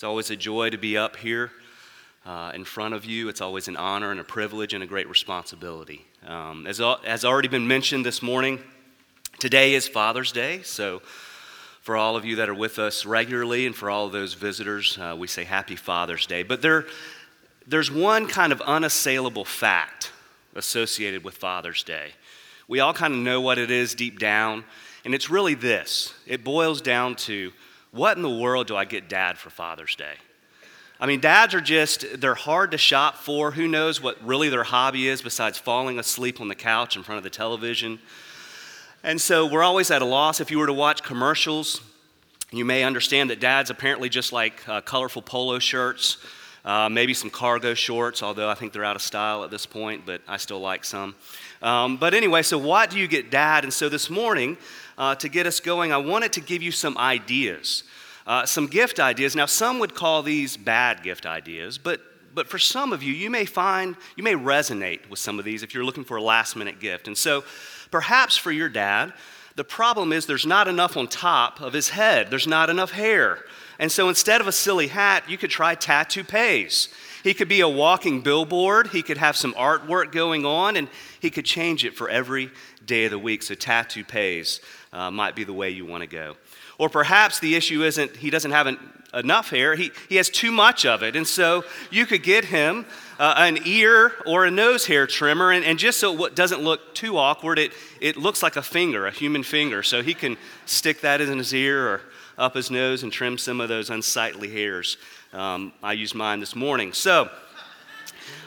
It's always a joy to be up here in front of you. It's always an honor and a privilege and a great responsibility. As already been mentioned this morning, today is Father's Day, so for all of you that are with us regularly and for all of those visitors, we say Happy Father's Day. But there's one kind of unassailable fact associated with Father's Day. We all kind of know what it is deep down, and it's really this. It boils down to, what in the world do I get Dad for Father's Day? I mean, dads are just, they're hard to shop for. Who knows what really their hobby is besides falling asleep on the couch in front of the television. And so we're always at a loss. If you were to watch commercials, you may understand that dads apparently just like colorful polo shirts, maybe some cargo shorts, although I think they're out of style at this point, but I still like some. But anyway, so what do you get Dad? And so this morning, to get us going, I wanted to give you some ideas. Some gift ideas. Now, some would call these bad gift ideas, but for some of you, you may resonate with some of these if you're looking for a last-minute gift. And so perhaps for your dad, the problem is there's not enough on top of his head. There's not enough hair. And so instead of a silly hat, you could try Tattoo Pays. He could be a walking billboard. He could have some artwork going on, and he could change it for every day of the week. So Tattoo Pays might be the way you want to go. Or perhaps the issue isn't he doesn't have enough hair, he has too much of it. And so you could get him an ear or a nose hair trimmer, and just so it doesn't look too awkward, it looks like a finger, a human finger. So he can stick that in his ear or up his nose and trim some of those unsightly hairs. I used mine this morning. So,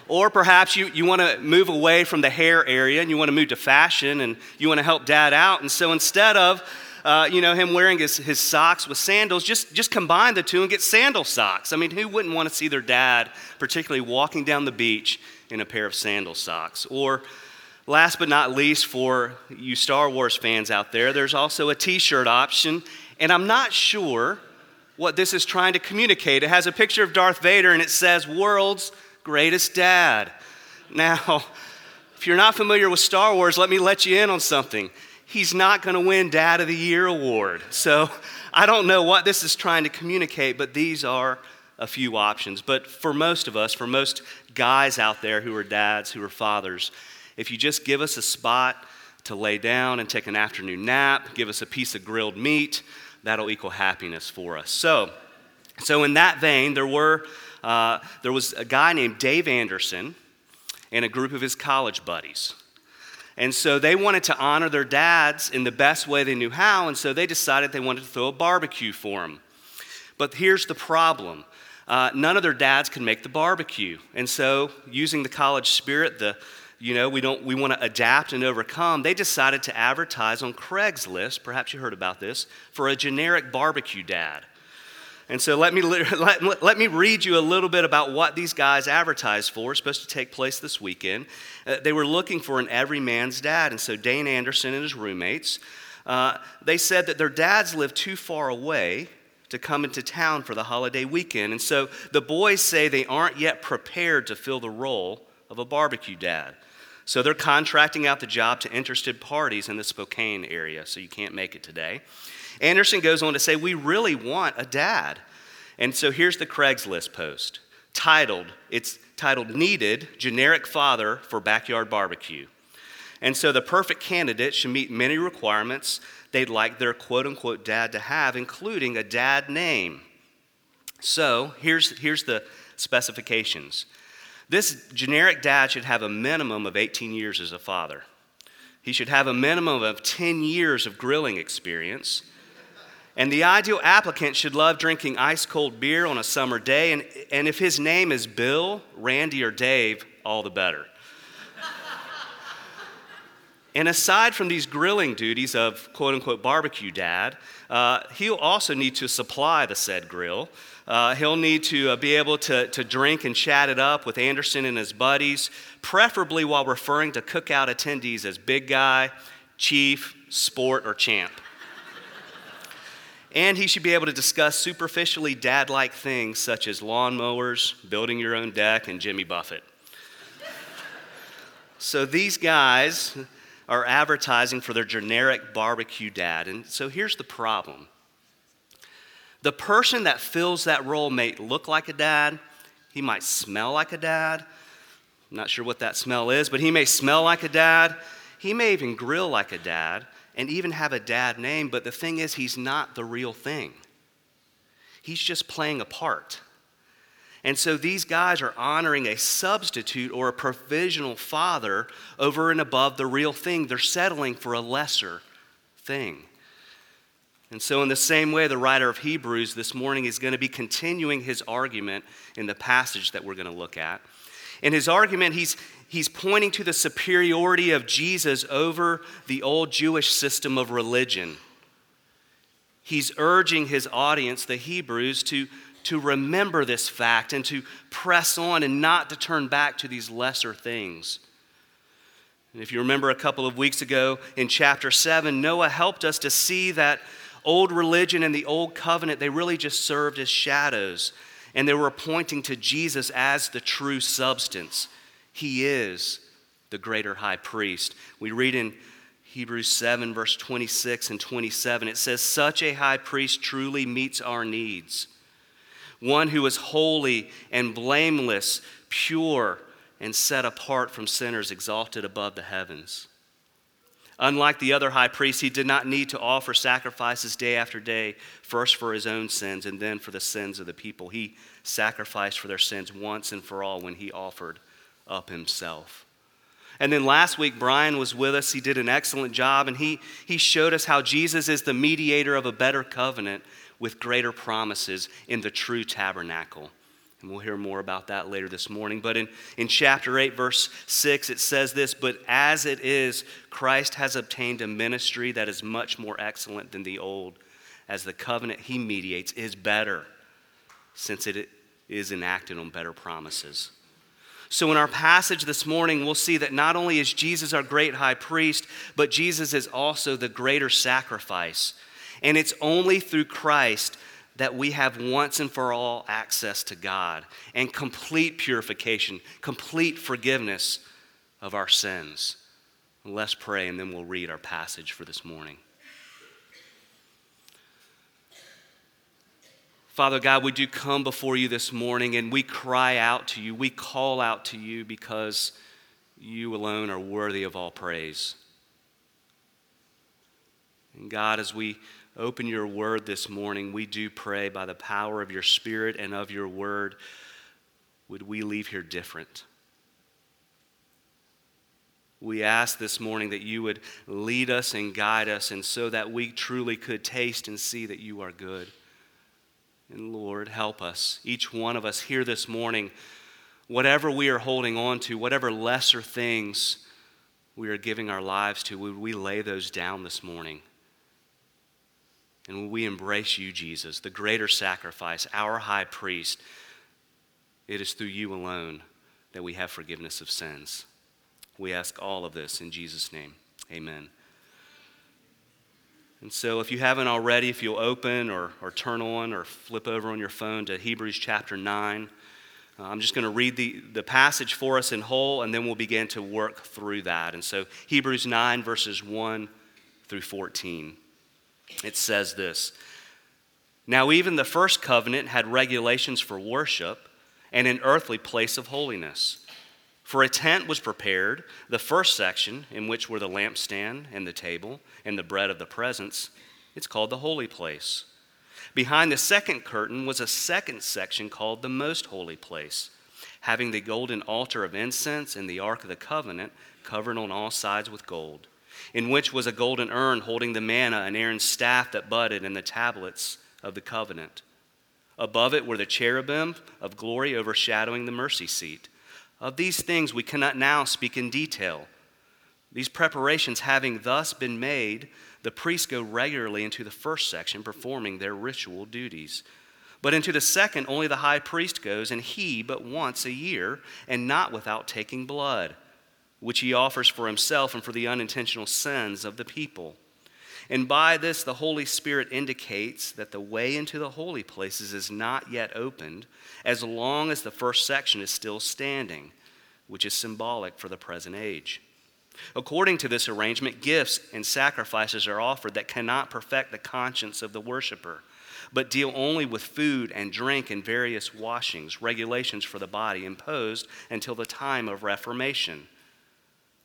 or perhaps you want to move away from the hair area and you want to move to fashion and you want to help Dad out. And so instead of him wearing his socks with sandals, just combine the two and get sandal socks. I mean, who wouldn't want to see their dad, particularly walking down the beach in a pair of sandal socks? Or last but not least, for you Star Wars fans out there, there's also a t-shirt option. And I'm not sure what this is trying to communicate. It has a picture of Darth Vader and it says, "World's Greatest Dad." Now, if you're not familiar with Star Wars, let me let you in on something. He's not going to win Dad of the Year award. So I don't know what this is trying to communicate, but these are a few options. But for most of us, for most guys out there who are dads, who are fathers, if you just give us a spot to lay down and take an afternoon nap, give us a piece of grilled meat, that'll equal happiness for us. So in that vein, there was a guy named Dave Anderson and a group of his college buddies. And so they wanted to honor their dads in the best way they knew how, and so they decided they wanted to throw a barbecue for them. But here's the problem. None of their dads could make the barbecue. And so using the college spirit, we want to adapt and overcome, they decided to advertise on Craigslist, perhaps you heard about this, for a generic barbecue dad. And so let me read you a little bit about what these guys advertised for. It's supposed to take place this weekend. They were looking for an every man's dad. And so Dane Anderson and his roommates, they said that their dads lived too far away to come into town for the holiday weekend. And so the boys say they aren't yet prepared to fill the role of a barbecue dad. So they're contracting out the job to interested parties in the Spokane area, so you can't make it today. Anderson goes on to say, we really want a dad. And so here's the Craigslist post. It's titled, Needed Generic Father for Backyard Barbecue. And so the perfect candidate should meet many requirements they'd like their quote-unquote dad to have, including a dad name. So here's the specifications. This generic dad should have a minimum of 18 years as a father. He should have a minimum of 10 years of grilling experience. And the ideal applicant should love drinking ice-cold beer on a summer day. And if his name is Bill, Randy, or Dave, all the better. And aside from these grilling duties of quote-unquote barbecue dad, he'll also need to supply the said grill. He'll need to be able to drink and chat it up with Anderson and his buddies, preferably while referring to cookout attendees as big guy, chief, sport, or champ. And he should be able to discuss superficially dad-like things such as lawnmowers, building your own deck, and Jimmy Buffett. So these guys are advertising for their generic barbecue dad. And so here's the problem. The person that fills that role may look like a dad. He might smell like a dad. I'm not sure what that smell is, but he may smell like a dad. He may even grill like a dad and even have a dad name, but the thing is, he's not the real thing. He's just playing a part. And so these guys are honoring a substitute or a provisional father over and above the real thing. They're settling for a lesser thing. And so in the same way, the writer of Hebrews this morning is going to be continuing his argument in the passage that we're going to look at. In his argument, he's pointing to the superiority of Jesus over the old Jewish system of religion. He's urging his audience, the Hebrews, to remember this fact and to press on and not to turn back to these lesser things. And if you remember a couple of weeks ago in chapter 7, Noah helped us to see that old religion and the old covenant, they really just served as shadows, and they were pointing to Jesus as the true substance. He is the greater high priest. We read in Hebrews 7, verse 26 and 27, it says, "Such a high priest truly meets our needs, one who is holy and blameless, pure and set apart from sinners, exalted above the heavens." Unlike the other high priests, he did not need to offer sacrifices day after day, first for his own sins and then for the sins of the people. He sacrificed for their sins once and for all when he offered up himself. And then last week, Brian was with us. He did an excellent job, and he showed us how Jesus is the mediator of a better covenant with greater promises in the true tabernacle. And we'll hear more about that later this morning. But in chapter 8, verse 6, it says this, "But as it is, Christ has obtained a ministry that is much more excellent than the old, as the covenant he mediates is better, since it is enacted on better promises." So in our passage this morning, we'll see that not only is Jesus our great high priest, but Jesus is also the greater sacrifice. And it's only through Christ that we have once and for all access to God and complete purification, complete forgiveness of our sins. Let's pray, and then we'll read our passage for this morning. Father God, we do come before you this morning, and we cry out to you, we call out to you, because you alone are worthy of all praise. And God, as we open your word this morning, we do pray by the power of your Spirit and of your word, would we leave here different? We ask this morning that you would lead us and guide us, and so that we truly could taste and see that you are good. And Lord, help us, each one of us here this morning, whatever we are holding on to, whatever lesser things we are giving our lives to, would we lay those down this morning? And when we embrace you, Jesus, the greater sacrifice, our high priest, it is through you alone that we have forgiveness of sins. We ask all of this in Jesus' name. Amen. And so if you haven't already, if you'll open or turn on or flip over on your phone to Hebrews chapter 9, I'm just going to read the passage for us in whole, and then we'll begin to work through that. And so Hebrews 9, verses 1 through 14. It says this, "Now even the first covenant had regulations for worship and an earthly place of holiness. For a tent was prepared, the first section, in which were the lampstand and the table and the bread of the presence. It's called the holy place. Behind the second curtain was a second section called the most holy place, having the golden altar of incense and the ark of the covenant covered on all sides with gold, in which was a golden urn holding the manna and Aaron's staff that budded and the tablets of the covenant. Above it were the cherubim of glory overshadowing the mercy seat. Of these things we cannot now speak in detail. These preparations having thus been made, the priests go regularly into the first section performing their ritual duties. But into the second only the high priest goes, and he but once a year, and not without taking blood, which he offers for himself and for the unintentional sins of the people. And by this the Holy Spirit indicates that the way into the holy places is not yet opened, as long as the first section is still standing, which is symbolic for the present age. According to this arrangement, gifts and sacrifices are offered that cannot perfect the conscience of the worshiper, but deal only with food and drink and various washings, regulations for the body imposed until the time of Reformation.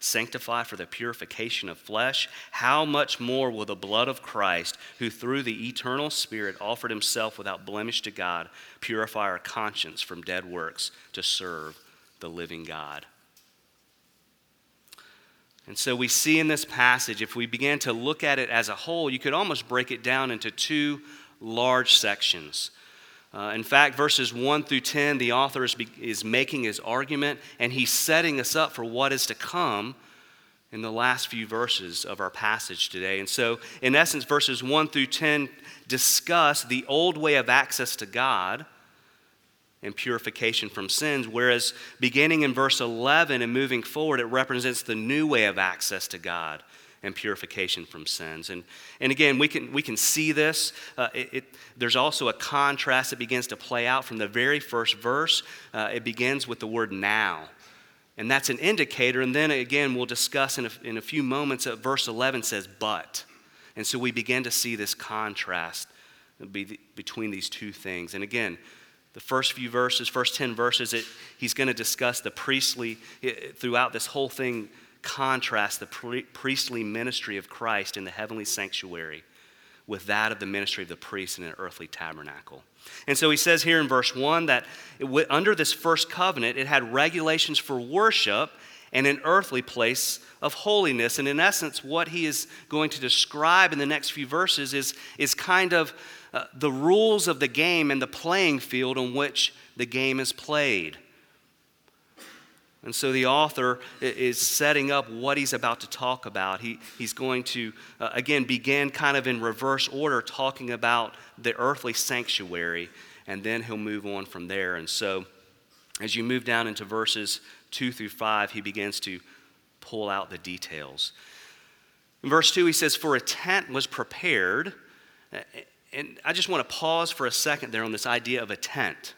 sanctify for the purification of flesh, how much more will the blood of Christ, who through the eternal Spirit offered himself without blemish to God, purify our conscience from dead works to serve the living God? And so we see in this passage, if we began to look at it as a whole, you could almost break it down into two large sections. In fact, verses 1 through 10, the author is making his argument, and he's setting us up for what is to come in the last few verses of our passage today. And so, in essence, verses 1 through 10 discuss the old way of access to God and purification from sins, whereas beginning in verse 11 and moving forward, it represents the new way of access to God and purification from sins. And again, we can see this. There's also a contrast that begins to play out from the very first verse. It begins with the word now. And that's an indicator. And then again, we'll discuss in a few moments that verse 11 says, but. And so we begin to see this contrast between these two things. And again, the first 10 verses, he's going to discuss the priestly, throughout this whole thing, contrast the priestly ministry of Christ in the heavenly sanctuary with that of the ministry of the priest in an earthly tabernacle. And so he says here in verse 1 that under this first covenant, it had regulations for worship and an earthly place of holiness. And in essence, what he is going to describe in the next few verses is kind of the rules of the game and the playing field on which the game is played. And so the author is setting up what he's about to talk about. He's going to, again, begin kind of in reverse order talking about the earthly sanctuary, and then he'll move on from there. And so as you move down into verses 2 through 5, he begins to pull out the details. In verse 2, he says, "For a tent was prepared." And I just want to pause for a second there on this idea of a tent.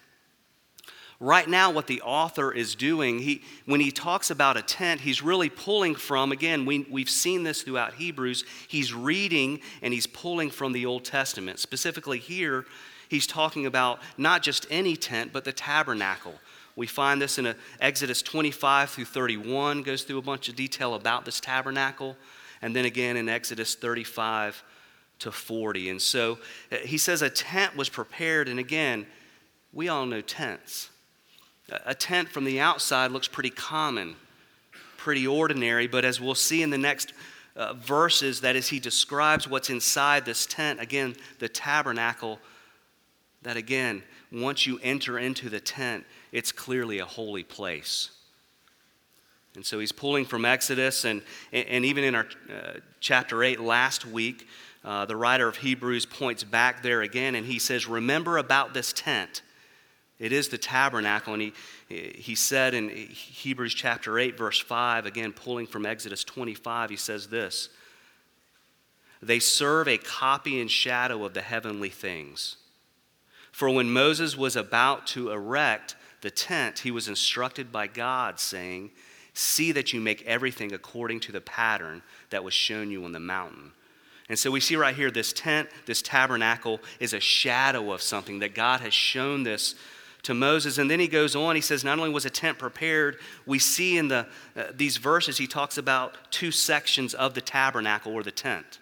Right now, what the author is doing, when he talks about a tent, he's really pulling from, again, we've seen this throughout Hebrews, he's reading and he's pulling from the Old Testament. Specifically here, he's talking about not just any tent, but the tabernacle. We find this in Exodus 25 through 31, goes through a bunch of detail about this tabernacle, and then again in Exodus 35 to 40. And so he says a tent was prepared, and again, we all know tents. A tent from the outside looks pretty common, pretty ordinary, but as we'll see in the next verses, that as he describes what's inside this tent, again, the tabernacle, that again, once you enter into the tent, it's clearly a holy place. And so he's pulling from Exodus, and even in our chapter 8 last week, the writer of Hebrews points back there again, and he says, remember about this tent. It is the tabernacle, and he said in Hebrews chapter 8, verse 5, again pulling from Exodus 25, he says this, "They serve a copy and shadow of the heavenly things. For when Moses was about to erect the tent, he was instructed by God, saying, 'See that you make everything according to the pattern that was shown you on the mountain.'" And so we see right here this tent, this tabernacle, is a shadow of something that God has shown this to Moses. And then he goes on, he says, not only was a tent prepared, we see in these verses, he talks about two sections of the tabernacle or the tent.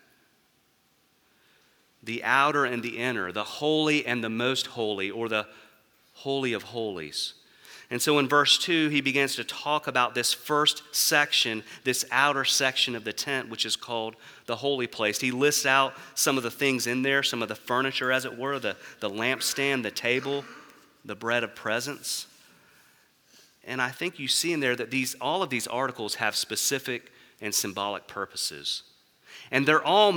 The outer and the inner, the holy and the most holy, or the holy of holies. And so in verse 2, he begins to talk about this first section, this outer section of the tent, which is called the holy place. He lists out some of the things in there, some of the furniture, as it were, the lampstand, the table, the bread of presence. And I think you see in there that all of these articles have specific and symbolic purposes. And all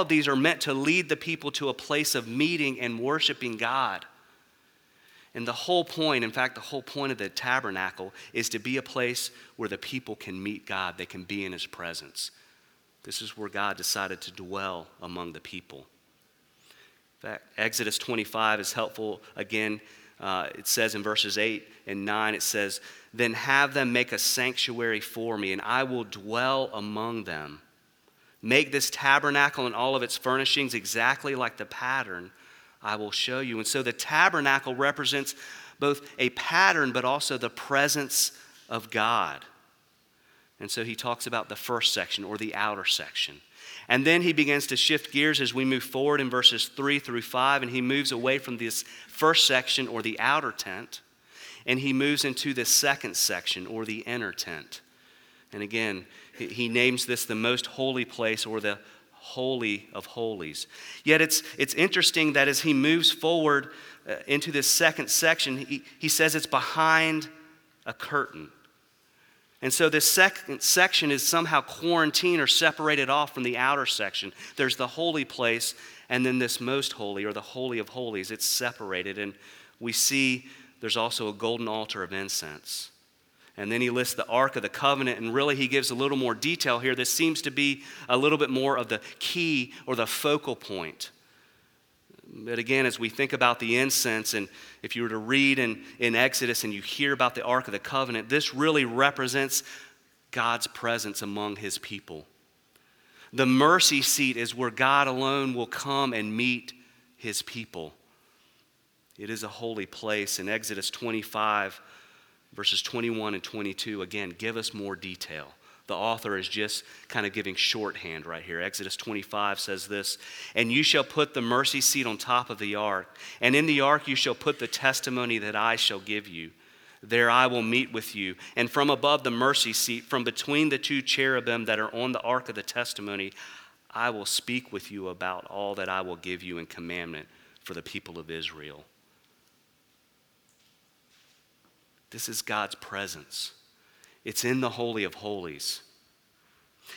of these are meant to lead the people to a place of meeting and worshiping God. And the whole point, in fact, the whole point of the tabernacle is to be a place where the people can meet God. They can be in his presence. This is where God decided to dwell among the people. In fact, Exodus 25 is helpful. Again, it says in verses 8 and 9, it says, "Then have them make a sanctuary for me, and I will dwell among them. Make this tabernacle and all of its furnishings exactly like the pattern I will show you." And so the tabernacle represents both a pattern but also the presence of God. And so he talks about the first section or the outer section. And then he begins to shift gears as we move forward in verses 3 through 5, and he moves away from this first section or the outer tent, and he moves into the second section or the inner tent. And again, he names this the most holy place or the Holy of Holies. Yet it's interesting that as he moves forward into this second section, he says it's behind a curtain. And so this second section is somehow quarantined or separated off from the outer section. There's the holy place and then this most holy or the Holy of Holies. It's separated, and we see there's also a golden altar of incense. And then he lists the Ark of the Covenant, and really he gives a little more detail here. This seems to be a little bit more of the key or the focal point. But again, as we think about the incense, and if you were to read in Exodus and you hear about the Ark of the Covenant, this really represents God's presence among his people. The mercy seat is where God alone will come and meet his people. It is a holy place. In Exodus 25, verses 21 and 22, again, give us more detail. The author is just kind of giving shorthand right here. Exodus 25 says this, "And you shall put the mercy seat on top of the ark, and in the ark you shall put the testimony that I shall give you. There I will meet with you. And from above the mercy seat, from between the two cherubim that are on the ark of the testimony, I will speak with you about all that I will give you in commandment for the people of Israel." This is God's presence. It's in the Holy of Holies.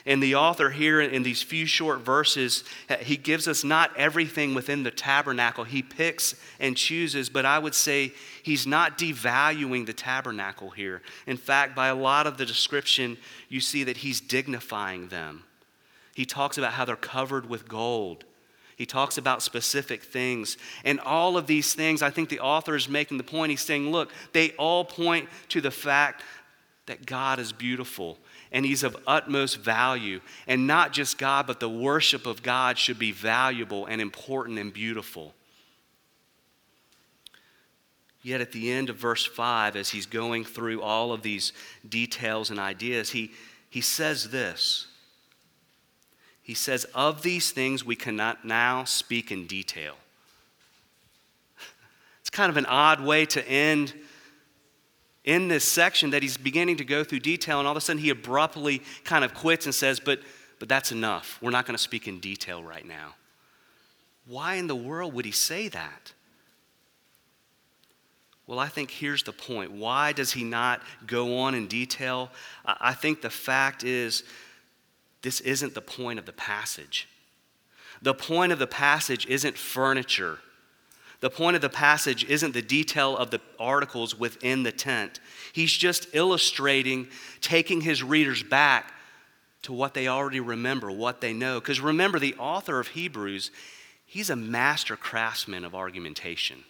And the author here in these few short verses, he gives us not everything within the tabernacle. He picks and chooses, but I would say he's not devaluing the tabernacle here. In fact, by a lot of the description, you see that he's dignifying them. He talks about how they're covered with gold. He talks about specific things. And all of these things, I think the author is making the point. He's saying, look, they all point to the fact that God is beautiful and he's of utmost value. And not just God, but the worship of God should be valuable and important and beautiful. Yet at the end of verse 5, as he's going through all of these details and ideas, he says this. He says, "Of these things we cannot now speak in detail." It's kind of an odd way to end in this section that he's beginning to go through detail, and all of a sudden he abruptly kind of quits and says, but that's enough. We're not going to speak in detail right now. Why in the world would he say that? Well, I think here's the point. Why does he not go on in detail? I think the fact is, this isn't the point of the passage. The point of the passage isn't furniture. The point of the passage isn't the detail of the articles within the tent. He's just illustrating, taking his readers back to what they already remember, what they know. Because remember, the author of Hebrews, he's a master craftsman of argumentation.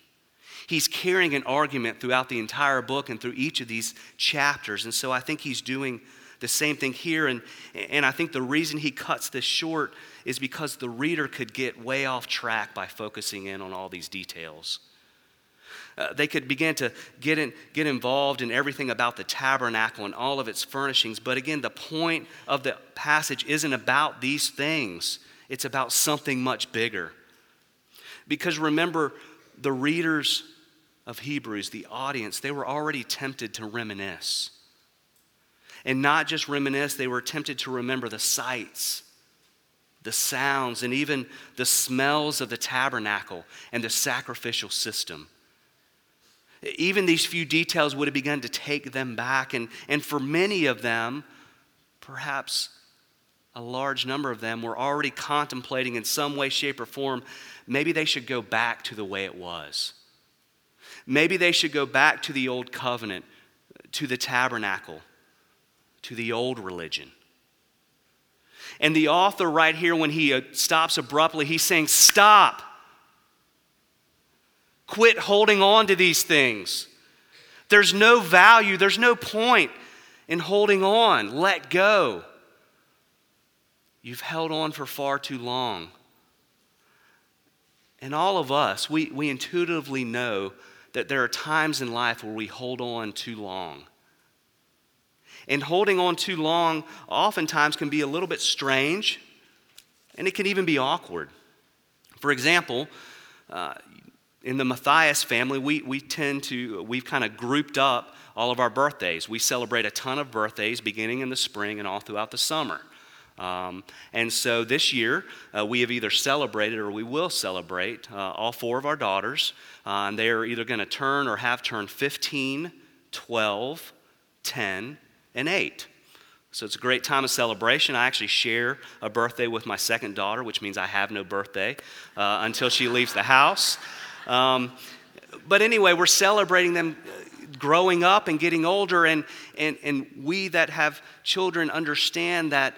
He's carrying an argument throughout the entire book and through each of these chapters. And so I think he's doing the same thing here, and I think the reason he cuts this short is because the reader could get way off track by focusing in on all these details. They could begin to get involved in everything about the tabernacle and all of its furnishings, but again, the point of the passage isn't about these things. It's about something much bigger. Because remember, the readers of Hebrews, the audience, they were already tempted to reminisce. And not just reminisce, they were tempted to remember the sights, the sounds, and even the smells of the tabernacle and the sacrificial system. Even these few details would have begun to take them back. And for many of them, perhaps a large number of them, were already contemplating in some way, shape, or form, maybe they should go back to the way it was. Maybe they should go back to the old covenant, to the tabernacle, to the old religion. And the author right here, when he stops abruptly, he's saying, stop. Quit holding on to these things. There's no value, there's no point in holding on. Let go. You've held on for far too long. And all of us, we intuitively know that there are times in life where we hold on too long. And holding on too long oftentimes can be a little bit strange, and it can even be awkward. For example, in the Matthias family, we've kind of grouped up all of our birthdays. We celebrate a ton of birthdays beginning in the spring and all throughout the summer. And so this year, we have either celebrated or we will celebrate all four of our daughters. And they are either going to turn or have turned 15, 12, 10, and 8. So it's a great time of celebration. I actually share a birthday with my second daughter, which means I have no birthday until she leaves the house. But anyway, we're celebrating them growing up and getting older. And we that have children understand that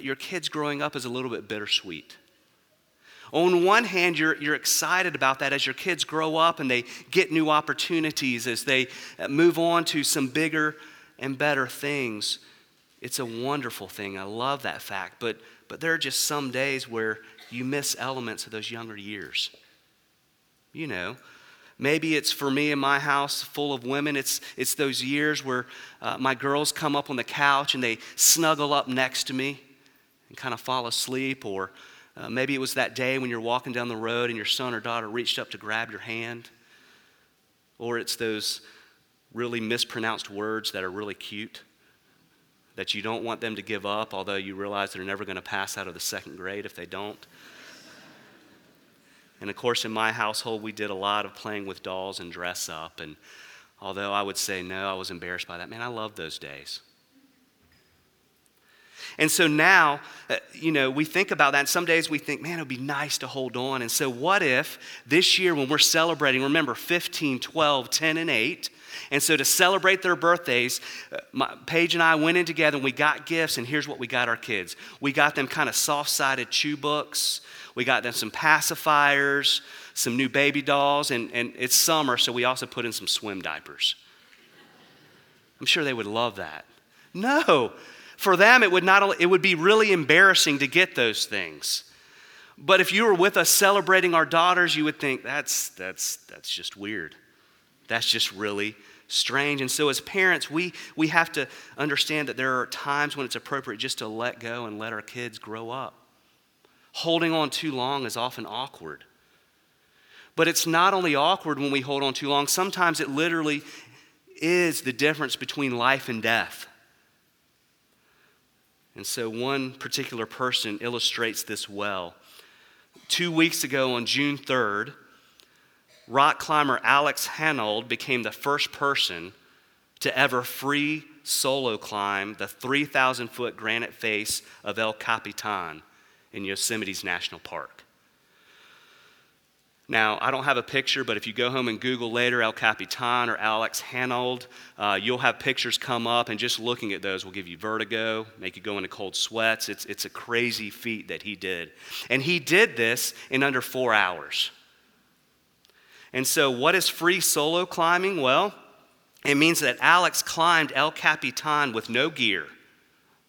your kids growing up is a little bit bittersweet. On one hand, you're excited about that as your kids grow up and they get new opportunities, as they move on to some bigger and better things. It's a wonderful thing. I love that fact. But there are just some days where you miss elements of those younger years. You know, maybe it's, for me in my house full of women, it's those years where my girls come up on the couch and they snuggle up next to me and kind of fall asleep, or maybe it was that day when you're walking down the road and your son or daughter reached up to grab your hand, or it's those really mispronounced words that are really cute that you don't want them to give up, although you realize they're never going to pass out of the second grade if they don't. And of course, in my household, we did a lot of playing with dolls and dress up, and although I would say no, I was embarrassed by that. Man, I loved those days. And so now, you know, we think about that, and some days we think, man, it would be nice to hold on. And so what if this year when we're celebrating, remember, 15, 12, 10, and 8, and so to celebrate their birthdays, Paige and I went in together, and we got gifts, and here's what we got our kids. We got them kind of soft-sided chew books. We got them some pacifiers, some new baby dolls, and it's summer, so we also put in some swim diapers. I'm sure they would love that. No. For them, it would be really embarrassing to get those things. But if you were with us celebrating our daughters, you would think, that's just weird. That's just really strange. And so as parents, we have to understand that there are times when it's appropriate just to let go and let our kids grow up. Holding on too long is often awkward. But it's not only awkward when we hold on too long. Sometimes it literally is the difference between life and death. And so one particular person illustrates this well. 2 weeks ago on June 3rd, rock climber Alex Honnold became the first person to ever free solo climb the 3,000-foot granite face of El Capitan in Yosemite's National Park. Now, I don't have a picture, but if you go home and Google later El Capitan or Alex Honnold, you'll have pictures come up, and just looking at those will give you vertigo, make you go into cold sweats. It's a crazy feat that he did. And he did this in under 4 hours. And so what is free solo climbing? Well, it means that Alex climbed El Capitan with no gear.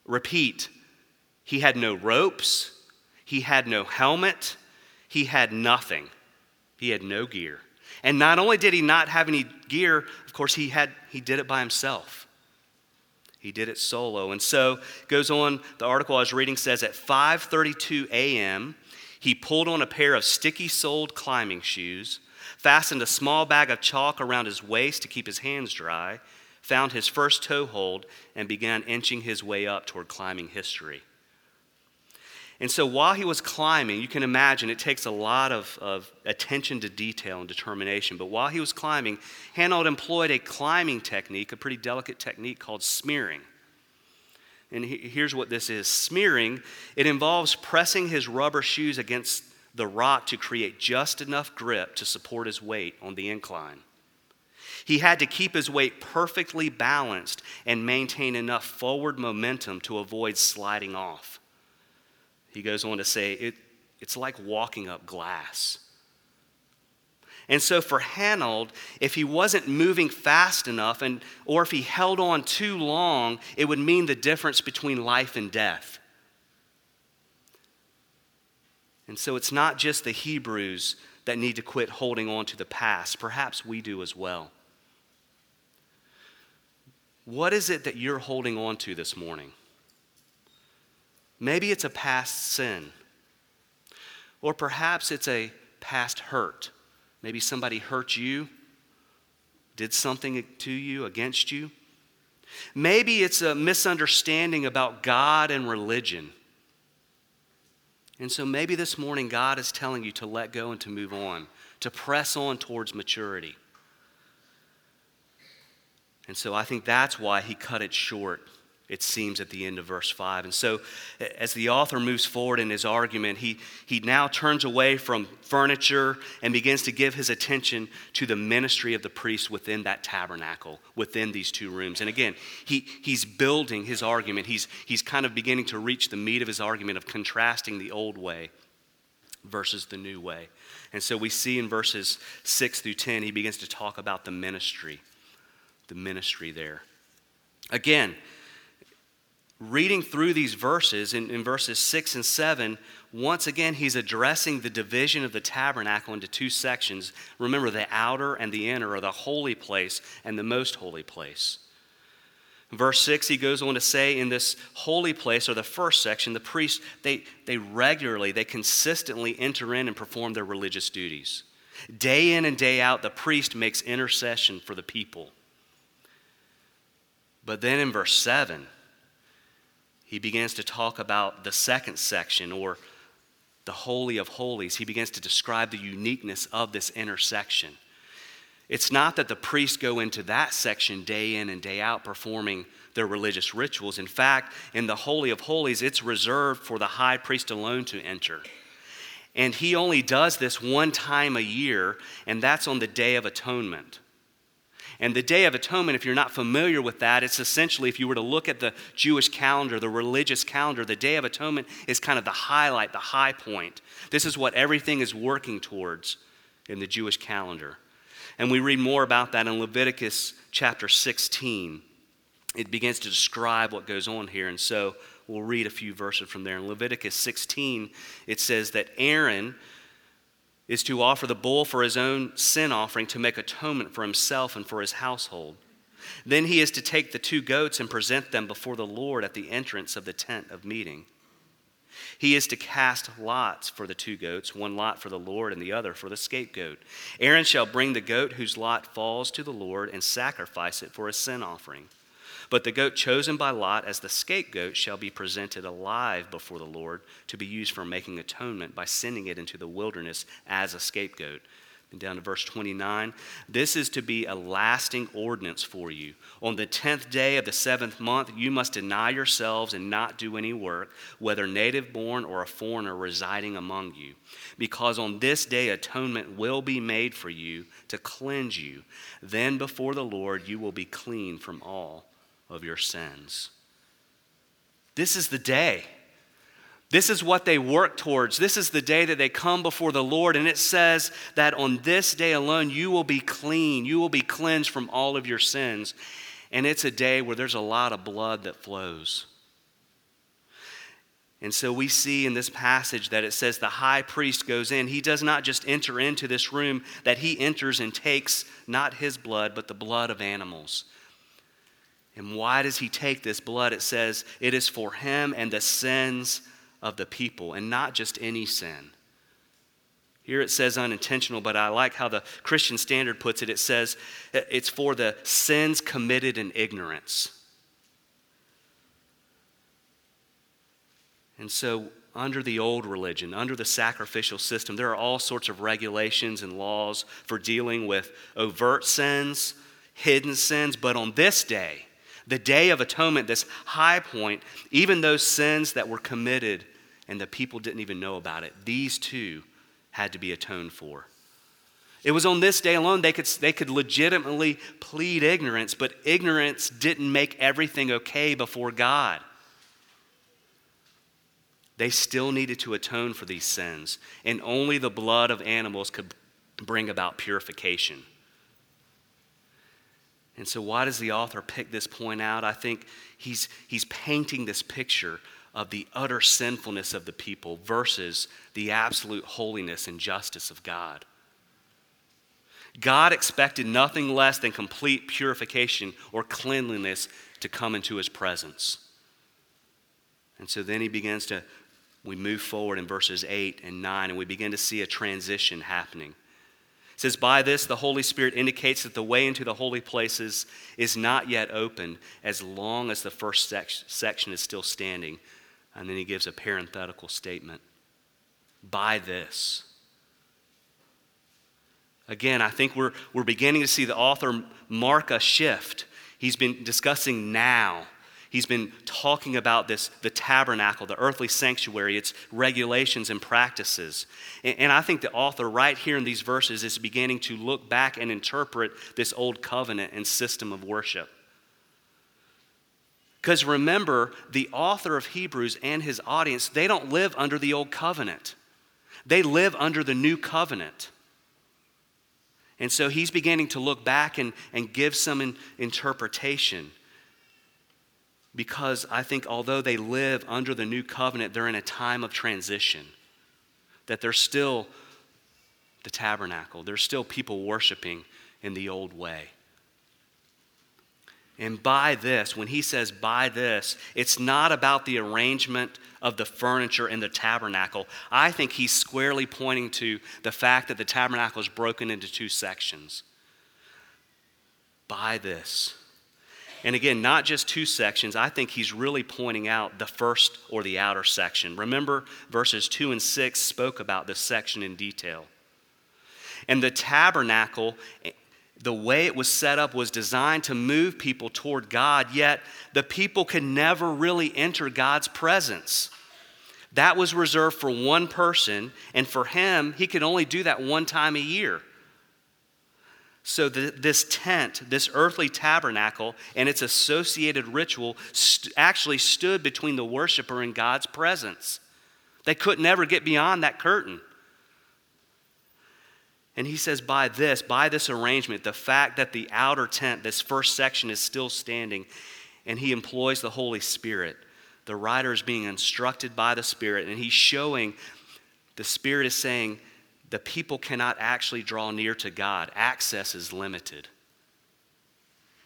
Repeat, he had no ropes, he had no helmet, he had nothing. He had no gear. And not only did he not have any gear, of course, he did it by himself. He did it solo. And so, goes on, the article I was reading says, at 5:32 a.m., he pulled on a pair of sticky-soled climbing shoes, fastened a small bag of chalk around his waist to keep his hands dry, found his first toehold, and began inching his way up toward climbing history. And so while he was climbing, you can imagine it takes a lot of attention to detail and determination. But while he was climbing, Honnold employed a climbing technique, a pretty delicate technique called smearing. And here's what this is. Smearing, it involves pressing his rubber shoes against the rock to create just enough grip to support his weight on the incline. He had to keep his weight perfectly balanced and maintain enough forward momentum to avoid sliding off. He goes on to say, it's like walking up glass. And so for Honnold, if he wasn't moving fast enough or if he held on too long, it would mean the difference between life and death. And so it's not just the Hebrews that need to quit holding on to the past. Perhaps we do as well. What is it that you're holding on to this morning? Maybe it's a past sin. Or perhaps it's a past hurt. Maybe somebody hurt you, did something to you, against you. Maybe it's a misunderstanding about God and religion. And so maybe this morning God is telling you to let go and to move on, to press on towards maturity. And so I think that's why he cut it short, it seems, at the end of verse 5. And so as the author moves forward in his argument, he now turns away from furniture and begins to give his attention to the ministry of the priest within that tabernacle, within these two rooms. And again, he's building his argument. He's kind of beginning to reach the meat of his argument of contrasting the old way versus the new way. And so we see in verses 6 through 10, he begins to talk about the ministry there. Again, reading through these verses, in verses 6 and 7, once again, he's addressing the division of the tabernacle into two sections. Remember, the outer and the inner are the holy place and the most holy place. Verse 6, he goes on to say, in this holy place, or the first section, the priests, they consistently enter in and perform their religious duties. Day in and day out, the priest makes intercession for the people. But then in verse 7, he begins to talk about the second section, or the Holy of Holies. He begins to describe the uniqueness of this inner section. It's not that the priests go into that section day in and day out performing their religious rituals. In fact, in the Holy of Holies, it's reserved for the high priest alone to enter. And he only does this one time a year, and that's on the Day of Atonement. And the Day of Atonement, if you're not familiar with that, it's essentially, if you were to look at the Jewish calendar, the religious calendar, the Day of Atonement is kind of the highlight, the high point. This is what everything is working towards in the Jewish calendar. And we read more about that in Leviticus chapter 16. It begins to describe what goes on here. And so we'll read a few verses from there. In Leviticus 16, it says that Aaron is to offer the bull for his own sin offering to make atonement for himself and for his household. Then he is to take the two goats and present them before the Lord at the entrance of the tent of meeting. He is to cast lots for the two goats, one lot for the Lord and the other for the scapegoat. Aaron shall bring the goat whose lot falls to the Lord and sacrifice it for a sin offering. But the goat chosen by lot as the scapegoat shall be presented alive before the Lord to be used for making atonement by sending it into the wilderness as a scapegoat. And down to verse 29, this is to be a lasting ordinance for you. On the 10th day of the 7th month, you must deny yourselves and not do any work, whether native born or a foreigner residing among you. Because on this day atonement will be made for you to cleanse you. Then before the Lord you will be clean from all of your sins. This is the day. This is what they work towards. This is the day that they come before the Lord, and it says that on this day alone you will be clean. You will be cleansed from all of your sins. And it's a day where there's a lot of blood that flows. And so we see in this passage that it says the high priest goes in. He does not just enter into this room, that he enters and takes not his blood, but the blood of animals. And why does he take this blood? It says it is for him and the sins of the people, and not just any sin. Here it says unintentional, but I like how the Christian Standard puts it. It says it's for the sins committed in ignorance. And so under the old religion, under the sacrificial system, there are all sorts of regulations and laws for dealing with overt sins, hidden sins, but on this day, the Day of Atonement, this high point, even those sins that were committed and the people didn't even know about it, these too had to be atoned for. It was on this day alone they could legitimately plead ignorance, but ignorance didn't make everything okay before God. They still needed to atone for these sins, and only the blood of animals could bring about purification. And so why does the author pick this point out? I think he's painting this picture of the utter sinfulness of the people versus the absolute holiness and justice of God. God expected nothing less than complete purification or cleanliness to come into his presence. And so then we move forward in verses 8 and 9, and we begin to see a transition happening. It says, by this the Holy Spirit indicates that the way into the holy places is not yet open as long as the first section is still standing. And then he gives a parenthetical statement. By this. Again, I think we're beginning to see the author mark a shift. He's been discussing now. He's been talking about this, the tabernacle, the earthly sanctuary, its regulations and practices. And I think the author right here in these verses is beginning to look back and interpret this old covenant and system of worship. Because remember, the author of Hebrews and his audience, they don't live under the old covenant. They live under the new covenant. And so he's beginning to look back and give some interpretation. Because I think although they live under the new covenant, they're in a time of transition. That there's still the tabernacle. There's still people worshiping in the old way. And by this, when he says by this, it's not about the arrangement of the furniture in the tabernacle. I think he's squarely pointing to the fact that the tabernacle is broken into two sections. By this. And again, not just two sections. I think he's really pointing out the first or the outer section. Remember, verses 2 and 6 spoke about this section in detail. And the tabernacle, the way it was set up, was designed to move people toward God, yet the people could never really enter God's presence. That was reserved for one person, and for him, he could only do that one time a year. So this tent, this earthly tabernacle, and its associated ritual actually stood between the worshiper and God's presence. They could never get beyond that curtain. And he says, by this arrangement, the fact that the outer tent, this first section, is still standing, and he employs the Holy Spirit. The writer is being instructed by the Spirit, and he's showing, the Spirit is saying, the people cannot actually draw near to God. Access is limited.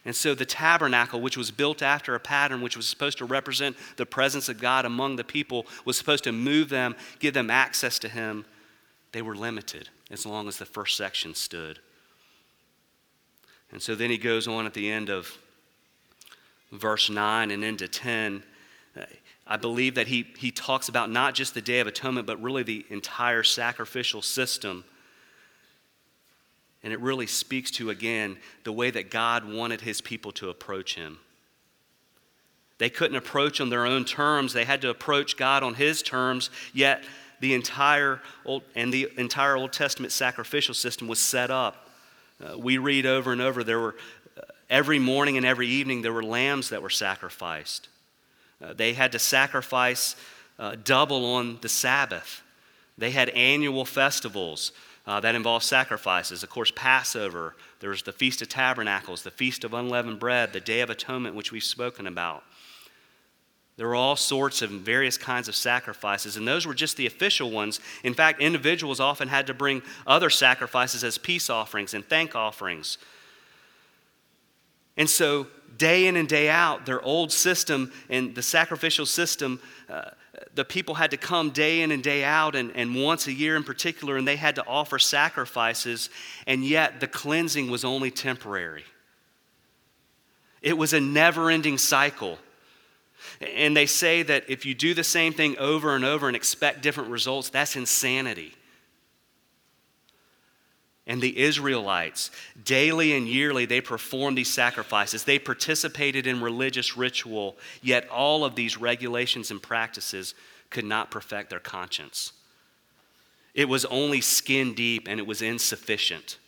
And so the tabernacle, which was built after a pattern, which was supposed to represent the presence of God among the people, was supposed to move them, give them access to him. They were limited as long as the first section stood. And so then he goes on at the end of verse 9 and into 10. I believe that he talks about not just the Day of Atonement, but really the entire sacrificial system. And it really speaks to, again, the way that God wanted his people to approach him. They couldn't approach on their own terms. They had to approach God on his terms, yet the entire Old Testament sacrificial system was set up. We read over and over, there were every morning and every evening there were lambs that were sacrificed. They had to sacrifice double on the Sabbath. They had annual festivals that involved sacrifices. Of course, Passover, there was the Feast of Tabernacles, the Feast of Unleavened Bread, the Day of Atonement, which we've spoken about. There were all sorts of various kinds of sacrifices, and those were just the official ones. In fact, individuals often had to bring other sacrifices as peace offerings and thank offerings. And so, day in and day out, their old system and the sacrificial system, the people had to come day in and day out and once a year in particular, and they had to offer sacrifices, and yet the cleansing was only temporary. It was a never-ending cycle. And they say that if you do the same thing over and over and expect different results, that's insanity. And the Israelites, daily and yearly, they performed these sacrifices. They participated in religious ritual, yet all of these regulations and practices could not perfect their conscience. It was only skin deep and it was insufficient.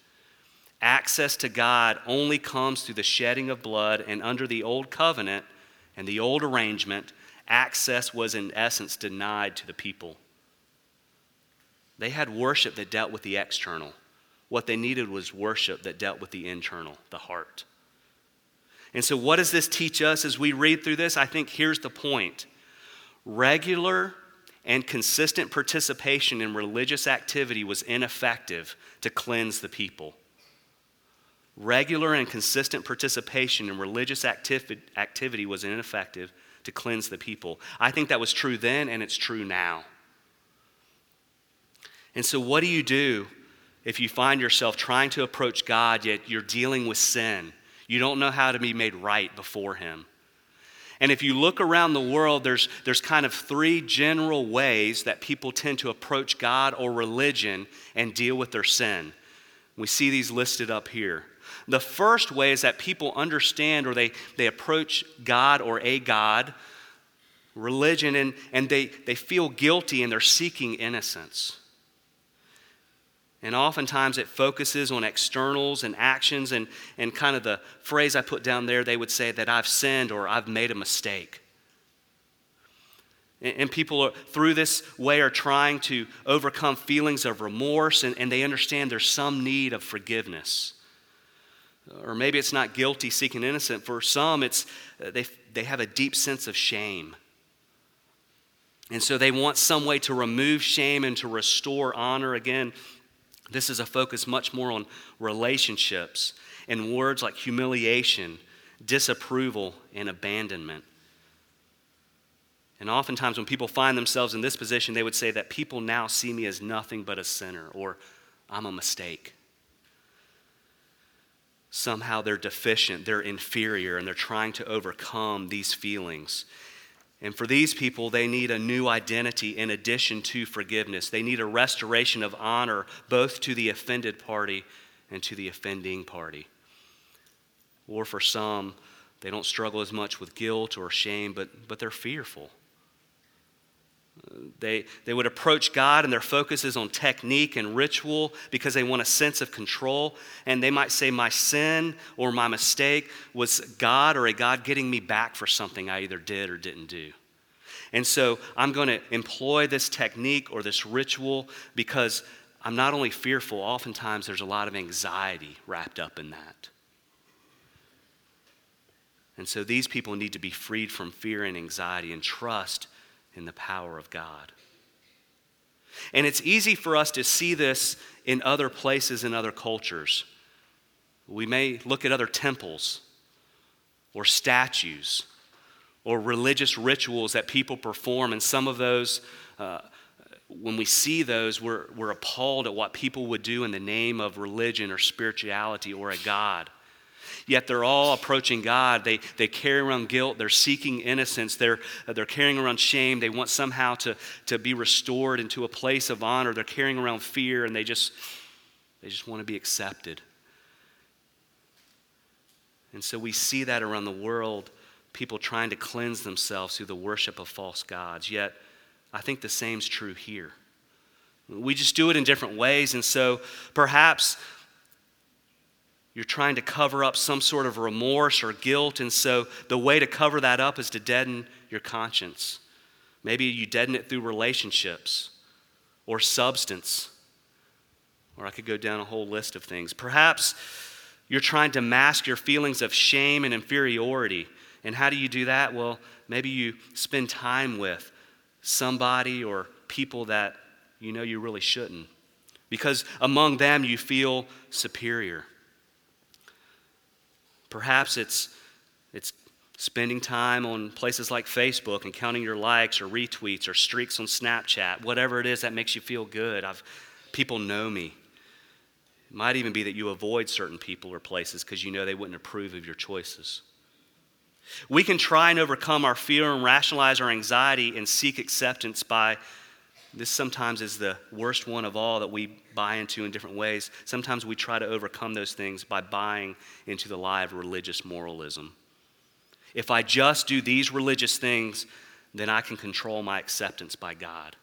Access to God only comes through the shedding of blood, and under the old covenant and the old arrangement, access was in essence denied to the people. They had worship that dealt with the external. What they needed was worship that dealt with the internal, the heart. And so what does this teach us as we read through this? I think here's the point. Regular and consistent participation in religious activity was ineffective to cleanse the people. Regular and consistent participation in religious activity was ineffective to cleanse the people. I think that was true then, and it's true now. And so what do you do if you find yourself trying to approach God, yet you're dealing with sin? You don't know how to be made right before Him. And if you look around the world, there's kind of three general ways that people tend to approach God or religion and deal with their sin. We see these listed up here. The first way is that people understand, or they approach God or a God, religion, and they feel guilty and they're seeking innocence. And oftentimes it focuses on externals and actions, and kind of the phrase I put down there, they would say that I've sinned or I've made a mistake. And people are, through this way, are trying to overcome feelings of remorse, and they understand there's some need of forgiveness. Or maybe it's not guilty seeking innocent. For some, it's they have a deep sense of shame. And so they want some way to remove shame and to restore honor. Again, this is a focus much more on relationships and words like humiliation, disapproval, and abandonment. And oftentimes when people find themselves in this position, they would say that people now see me as nothing but a sinner, or I'm a mistake. Somehow they're deficient, they're inferior, and they're trying to overcome these feelings. And for these people, they need a new identity in addition to forgiveness. They need a restoration of honor, both to the offended party and to the offending party. Or for some, they don't struggle as much with guilt or shame, but they're fearful. They would approach God, and their focus is on technique and ritual because they want a sense of control. And they might say, my sin or my mistake was God or a God getting me back for something I either did or didn't do. And so I'm going to employ this technique or this ritual because I'm not only fearful, oftentimes there's a lot of anxiety wrapped up in that. And so these people need to be freed from fear and anxiety and trust in the power of God. And it's easy for us to see this in other places, in other cultures. We may look at other temples or statues or religious rituals that people perform, and some of those, when we see those, we're appalled at what people would do in the name of religion or spirituality or a God. Yet they're all approaching God. They carry around guilt. They're seeking innocence. They're carrying around shame. They want somehow to be restored into a place of honor. They're carrying around fear, and they just want to be accepted. And so we see that around the world, people trying to cleanse themselves through the worship of false gods. Yet I think the same's true here. We just do it in different ways, and so perhaps you're trying to cover up some sort of remorse or guilt, and so the way to cover that up is to deaden your conscience. Maybe you deaden it through relationships or substance, or I could go down a whole list of things. Perhaps you're trying to mask your feelings of shame and inferiority, and how do you do that? Well, maybe you spend time with somebody or people that you know you really shouldn't, because among them you feel superior. Perhaps it's spending time on places like Facebook and counting your likes or retweets or streaks on Snapchat, whatever it is that makes you feel good. People know me. It might even be that you avoid certain people or places because you know they wouldn't approve of your choices. We can try and overcome our fear and rationalize our anxiety and seek acceptance by, this sometimes is the worst one of all that we buy into in different ways. Sometimes we try to overcome those things by buying into the lie of religious moralism. If I just do these religious things, then I can control my acceptance by God.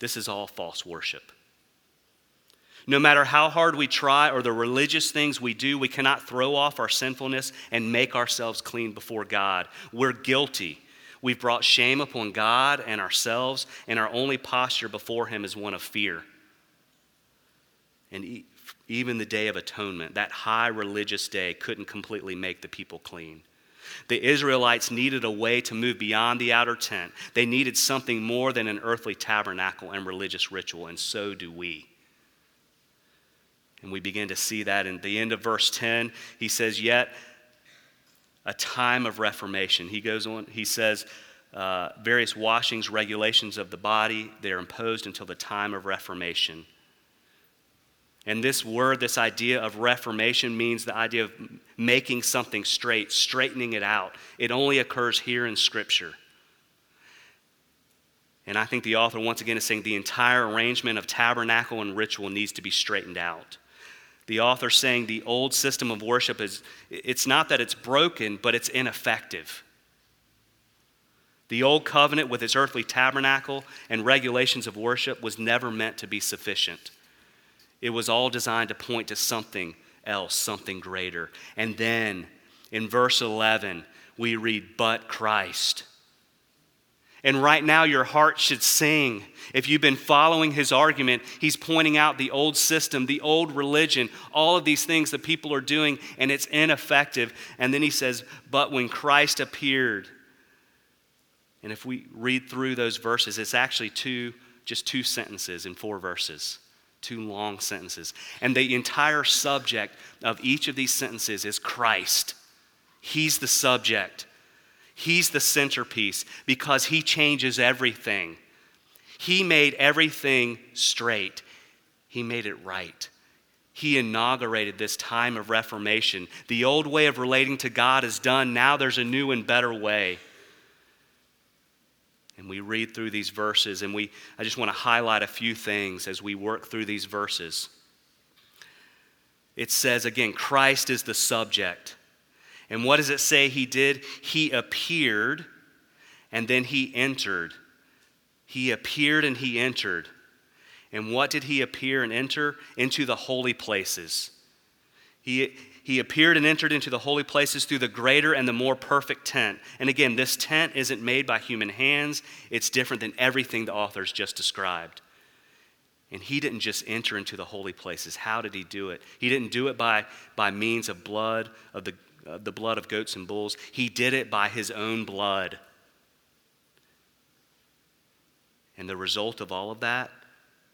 This is all false worship. No matter how hard we try or the religious things we do, we cannot throw off our sinfulness and make ourselves clean before God. We're guilty. We've brought shame upon God and ourselves, and our only posture before Him is one of fear. And even the Day of Atonement, that high religious day, couldn't completely make the people clean. The Israelites needed a way to move beyond the outer tent. They needed something more than an earthly tabernacle and religious ritual, and so do we. And we begin to see that in the end of verse 10. He says, yet a time of reformation. He goes on, he says, various washings, regulations of the body, they're imposed until the time of reformation. And this word, this idea of reformation, means the idea of making something straight, straightening it out. It only occurs here in Scripture. And I think the author once again is saying the entire arrangement of tabernacle and ritual needs to be straightened out. The author saying the old system of worship is, it's not that it's broken, but it's ineffective. The old covenant with its earthly tabernacle and regulations of worship was never meant to be sufficient. It was all designed to point to something else, something greater. And then in verse 11, we read, but Christ. And right now your heart should sing. If you've been following his argument, he's pointing out the old system, the old religion, all of these things that people are doing, and it's ineffective. And then he says, but when Christ appeared. And if we read through those verses, it's actually just two sentences in 4 verses. 2 long sentences. And the entire subject of each of these sentences is Christ. He's the subject. He's the centerpiece because he changes everything. He made everything straight. He made it right. He inaugurated this time of reformation. The old way of relating to God is done. Now there's a new and better way. And we read through these verses, and I just want to highlight a few things as we work through these verses. It says, again, Christ is the subject. And what does it say he did? He appeared, and then he entered. He appeared and he entered. And what did he appear and enter? Into the holy places. He appeared and entered into the holy places through the greater and the more perfect tent. And again, this tent isn't made by human hands. It's different than everything the author's just described. And he didn't just enter into the holy places. How did he do it? He didn't do it by means of blood, of the blood of goats and bulls. He did it by his own blood. And the result of all of that,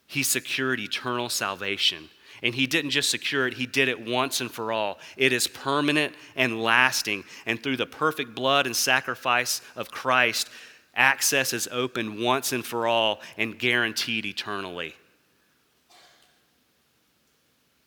he secured eternal salvation. And he didn't just secure it, he did it once and for all. It is permanent and lasting. And through the perfect blood and sacrifice of Christ, access is opened once and for all and guaranteed eternally.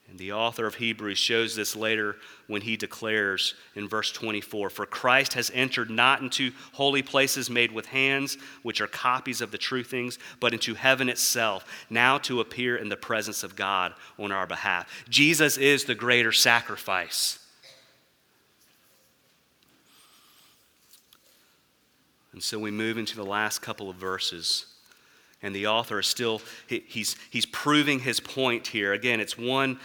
And the author of Hebrews shows this later when he declares in verse 24, for Christ has entered not into holy places made with hands, which are copies of the true things, but into heaven itself, now to appear in the presence of God on our behalf. Jesus is the greater sacrifice. And so we move into the last couple of verses. And the author is still, he's proving his point here. Again, it's one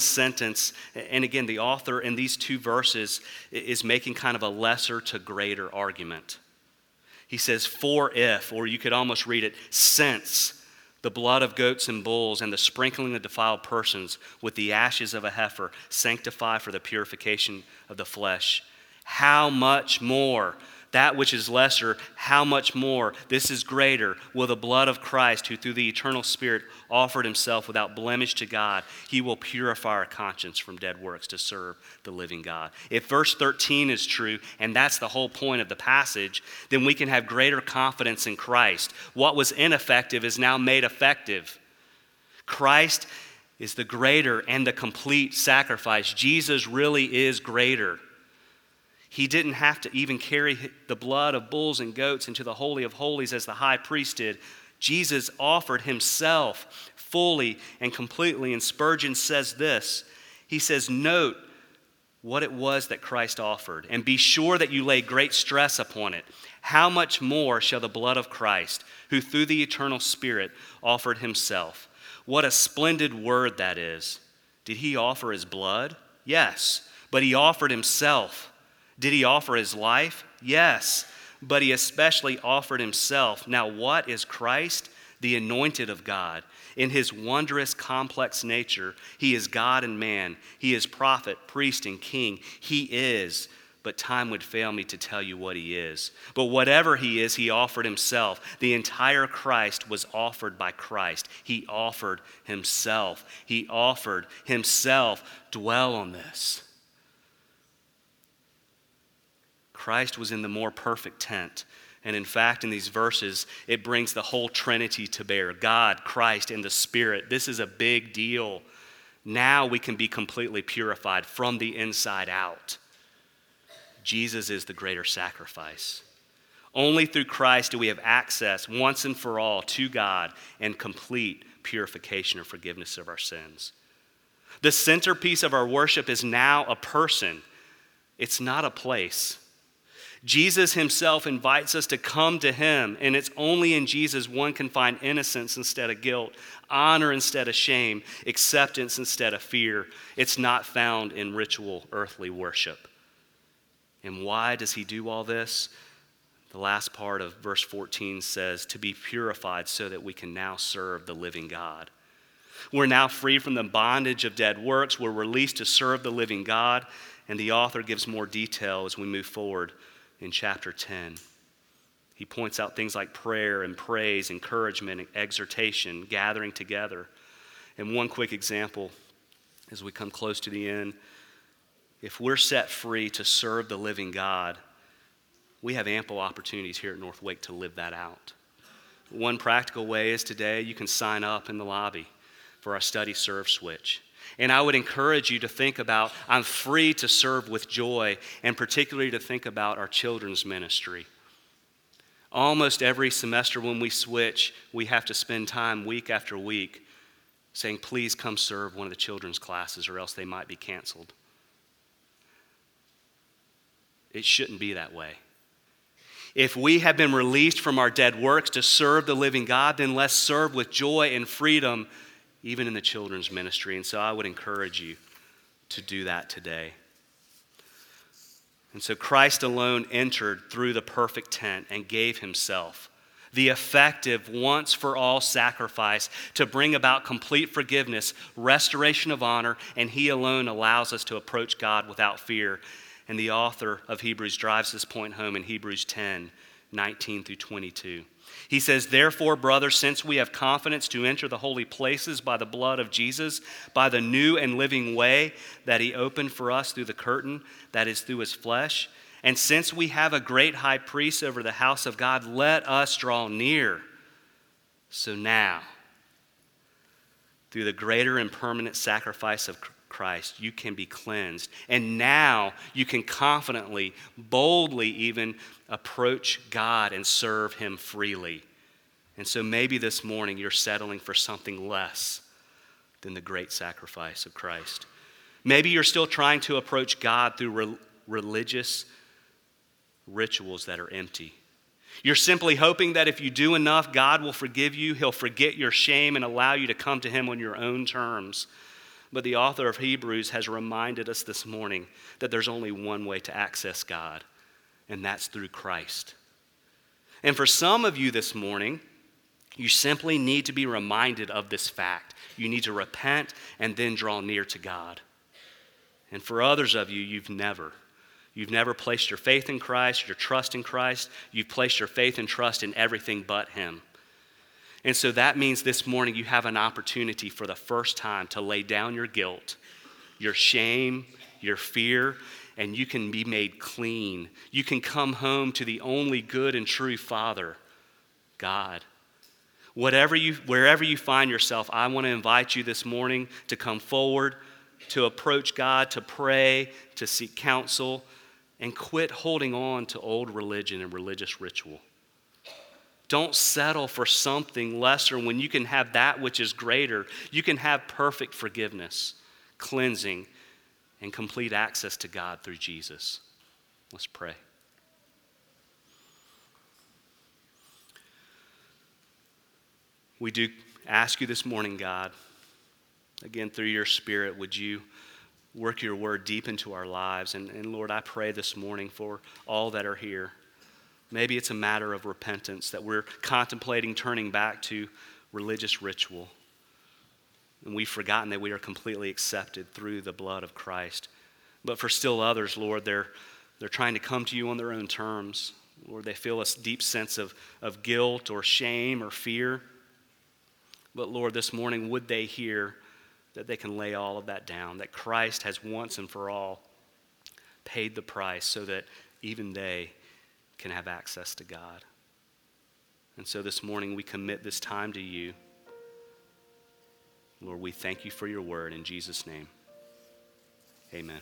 sentence. And again, the author in these 2 verses is making kind of a lesser to greater argument. He says, for if, or you could almost read it, since the blood of goats and bulls and the sprinkling of defiled persons with the ashes of a heifer sanctify for the purification of the flesh, how much more? That which is lesser, how much more? This is greater. Will the blood of Christ, who through the eternal Spirit offered himself without blemish to God, he will purify our conscience from dead works to serve the living God. If verse 13 is true, and that's the whole point of the passage, then we can have greater confidence in Christ. What was ineffective is now made effective. Christ is the greater and the complete sacrifice. Jesus really is greater. He didn't have to even carry the blood of bulls and goats into the Holy of Holies as the high priest did. Jesus offered himself fully and completely. And Spurgeon says this. He says, note what it was that Christ offered, and be sure that you lay great stress upon it. How much more shall the blood of Christ, who through the eternal Spirit offered himself, What a splendid word that is. Did he offer his blood? Yes. But he offered himself. Did he offer his life? Yes. But he especially offered himself. Now, what is Christ? The anointed of God. In his wondrous, complex nature, he is God and man. He is prophet, priest, and king. He is, but time would fail me to tell you what he is. But whatever he is, he offered himself. The entire Christ was offered by Christ. He offered himself. He offered himself. Dwell on this. Christ was in the more perfect tent. And in fact, in these verses, it brings the whole Trinity to bear. God, Christ, and the Spirit. This is a big deal. Now we can be completely purified from the inside out. Jesus is the greater sacrifice. Only through Christ do we have access once and for all to God and complete purification or forgiveness of our sins. The centerpiece of our worship is now a person. It's not a place. Jesus himself invites us to come to him, and it's only in Jesus one can find innocence instead of guilt, honor instead of shame, acceptance instead of fear. It's not found in ritual earthly worship. And why does he do all this? The last part of verse 14 says, to be purified so that we can now serve the living God. We're now free from the bondage of dead works. We're released to serve the living God, and the author gives more detail as we move forward. In chapter 10, he points out things like prayer and praise, encouragement, and exhortation, gathering together. And one quick example as we come close to the end, if we're set free to serve the living God, we have ample opportunities here at North Wake to live that out. One practical way is today you can sign up in the lobby for our Study Serve Switch. And I would encourage you to think about, I'm free to serve with joy, and particularly to think about our children's ministry. Almost every semester when we switch, we have to spend time week after week saying, please come serve one of the children's classes or else they might be canceled. It shouldn't be that way. If we have been released from our dead works to serve the living God, then let's serve with joy and freedom, even in the children's ministry. And so I would encourage you to do that today. And so Christ alone entered through the perfect tent and gave himself, the effective once for all sacrifice to bring about complete forgiveness, restoration of honor, and he alone allows us to approach God without fear. And the author of Hebrews drives this point home in Hebrews 10:19 through 22. He says, therefore, brothers, since we have confidence to enter the holy places by the blood of Jesus, by the new and living way that he opened for us through the curtain, that is through his flesh, and since we have a great high priest over the house of God, let us draw near. So now, through the greater and permanent sacrifice of Christ, you can be cleansed. And now you can confidently, boldly even approach God and serve him freely. And so maybe this morning you're settling for something less than the great sacrifice of Christ. Maybe you're still trying to approach God through religious rituals that are empty. You're simply hoping that if you do enough, God will forgive you. He'll forget your shame and allow you to come to him on your own terms. But the author of Hebrews has reminded us this morning that there's only one way to access God, and that's through Christ. And for some of you this morning, you simply need to be reminded of this fact. You need to repent and then draw near to God. And for others of you, you've never placed your faith in Christ, your trust in Christ. You've placed your faith and trust in everything but him. And so that means this morning you have an opportunity for the first time to lay down your guilt, your shame, your fear, and you can be made clean. You can come home to the only good and true Father, God. Wherever you find yourself, I want to invite you this morning to come forward, to approach God, to pray, to seek counsel, and quit holding on to old religion and religious ritual. Don't settle for something lesser when you can have that which is greater. You can have perfect forgiveness, cleansing, and complete access to God through Jesus. Let's pray. We do ask you this morning, God, again, through your Spirit, would you work your word deep into our lives? And Lord, I pray this morning for all that are here. Maybe it's a matter of repentance, that we're contemplating turning back to religious ritual. And we've forgotten that we are completely accepted through the blood of Christ. But for still others, Lord, they're trying to come to you on their own terms. Lord, they feel a deep sense of guilt or shame or fear. But Lord, this morning, would they hear that they can lay all of that down, that Christ has once and for all paid the price so that even they can have access to God. And so this morning, we commit this time to you. Lord, we thank you for your word. In Jesus' name, amen.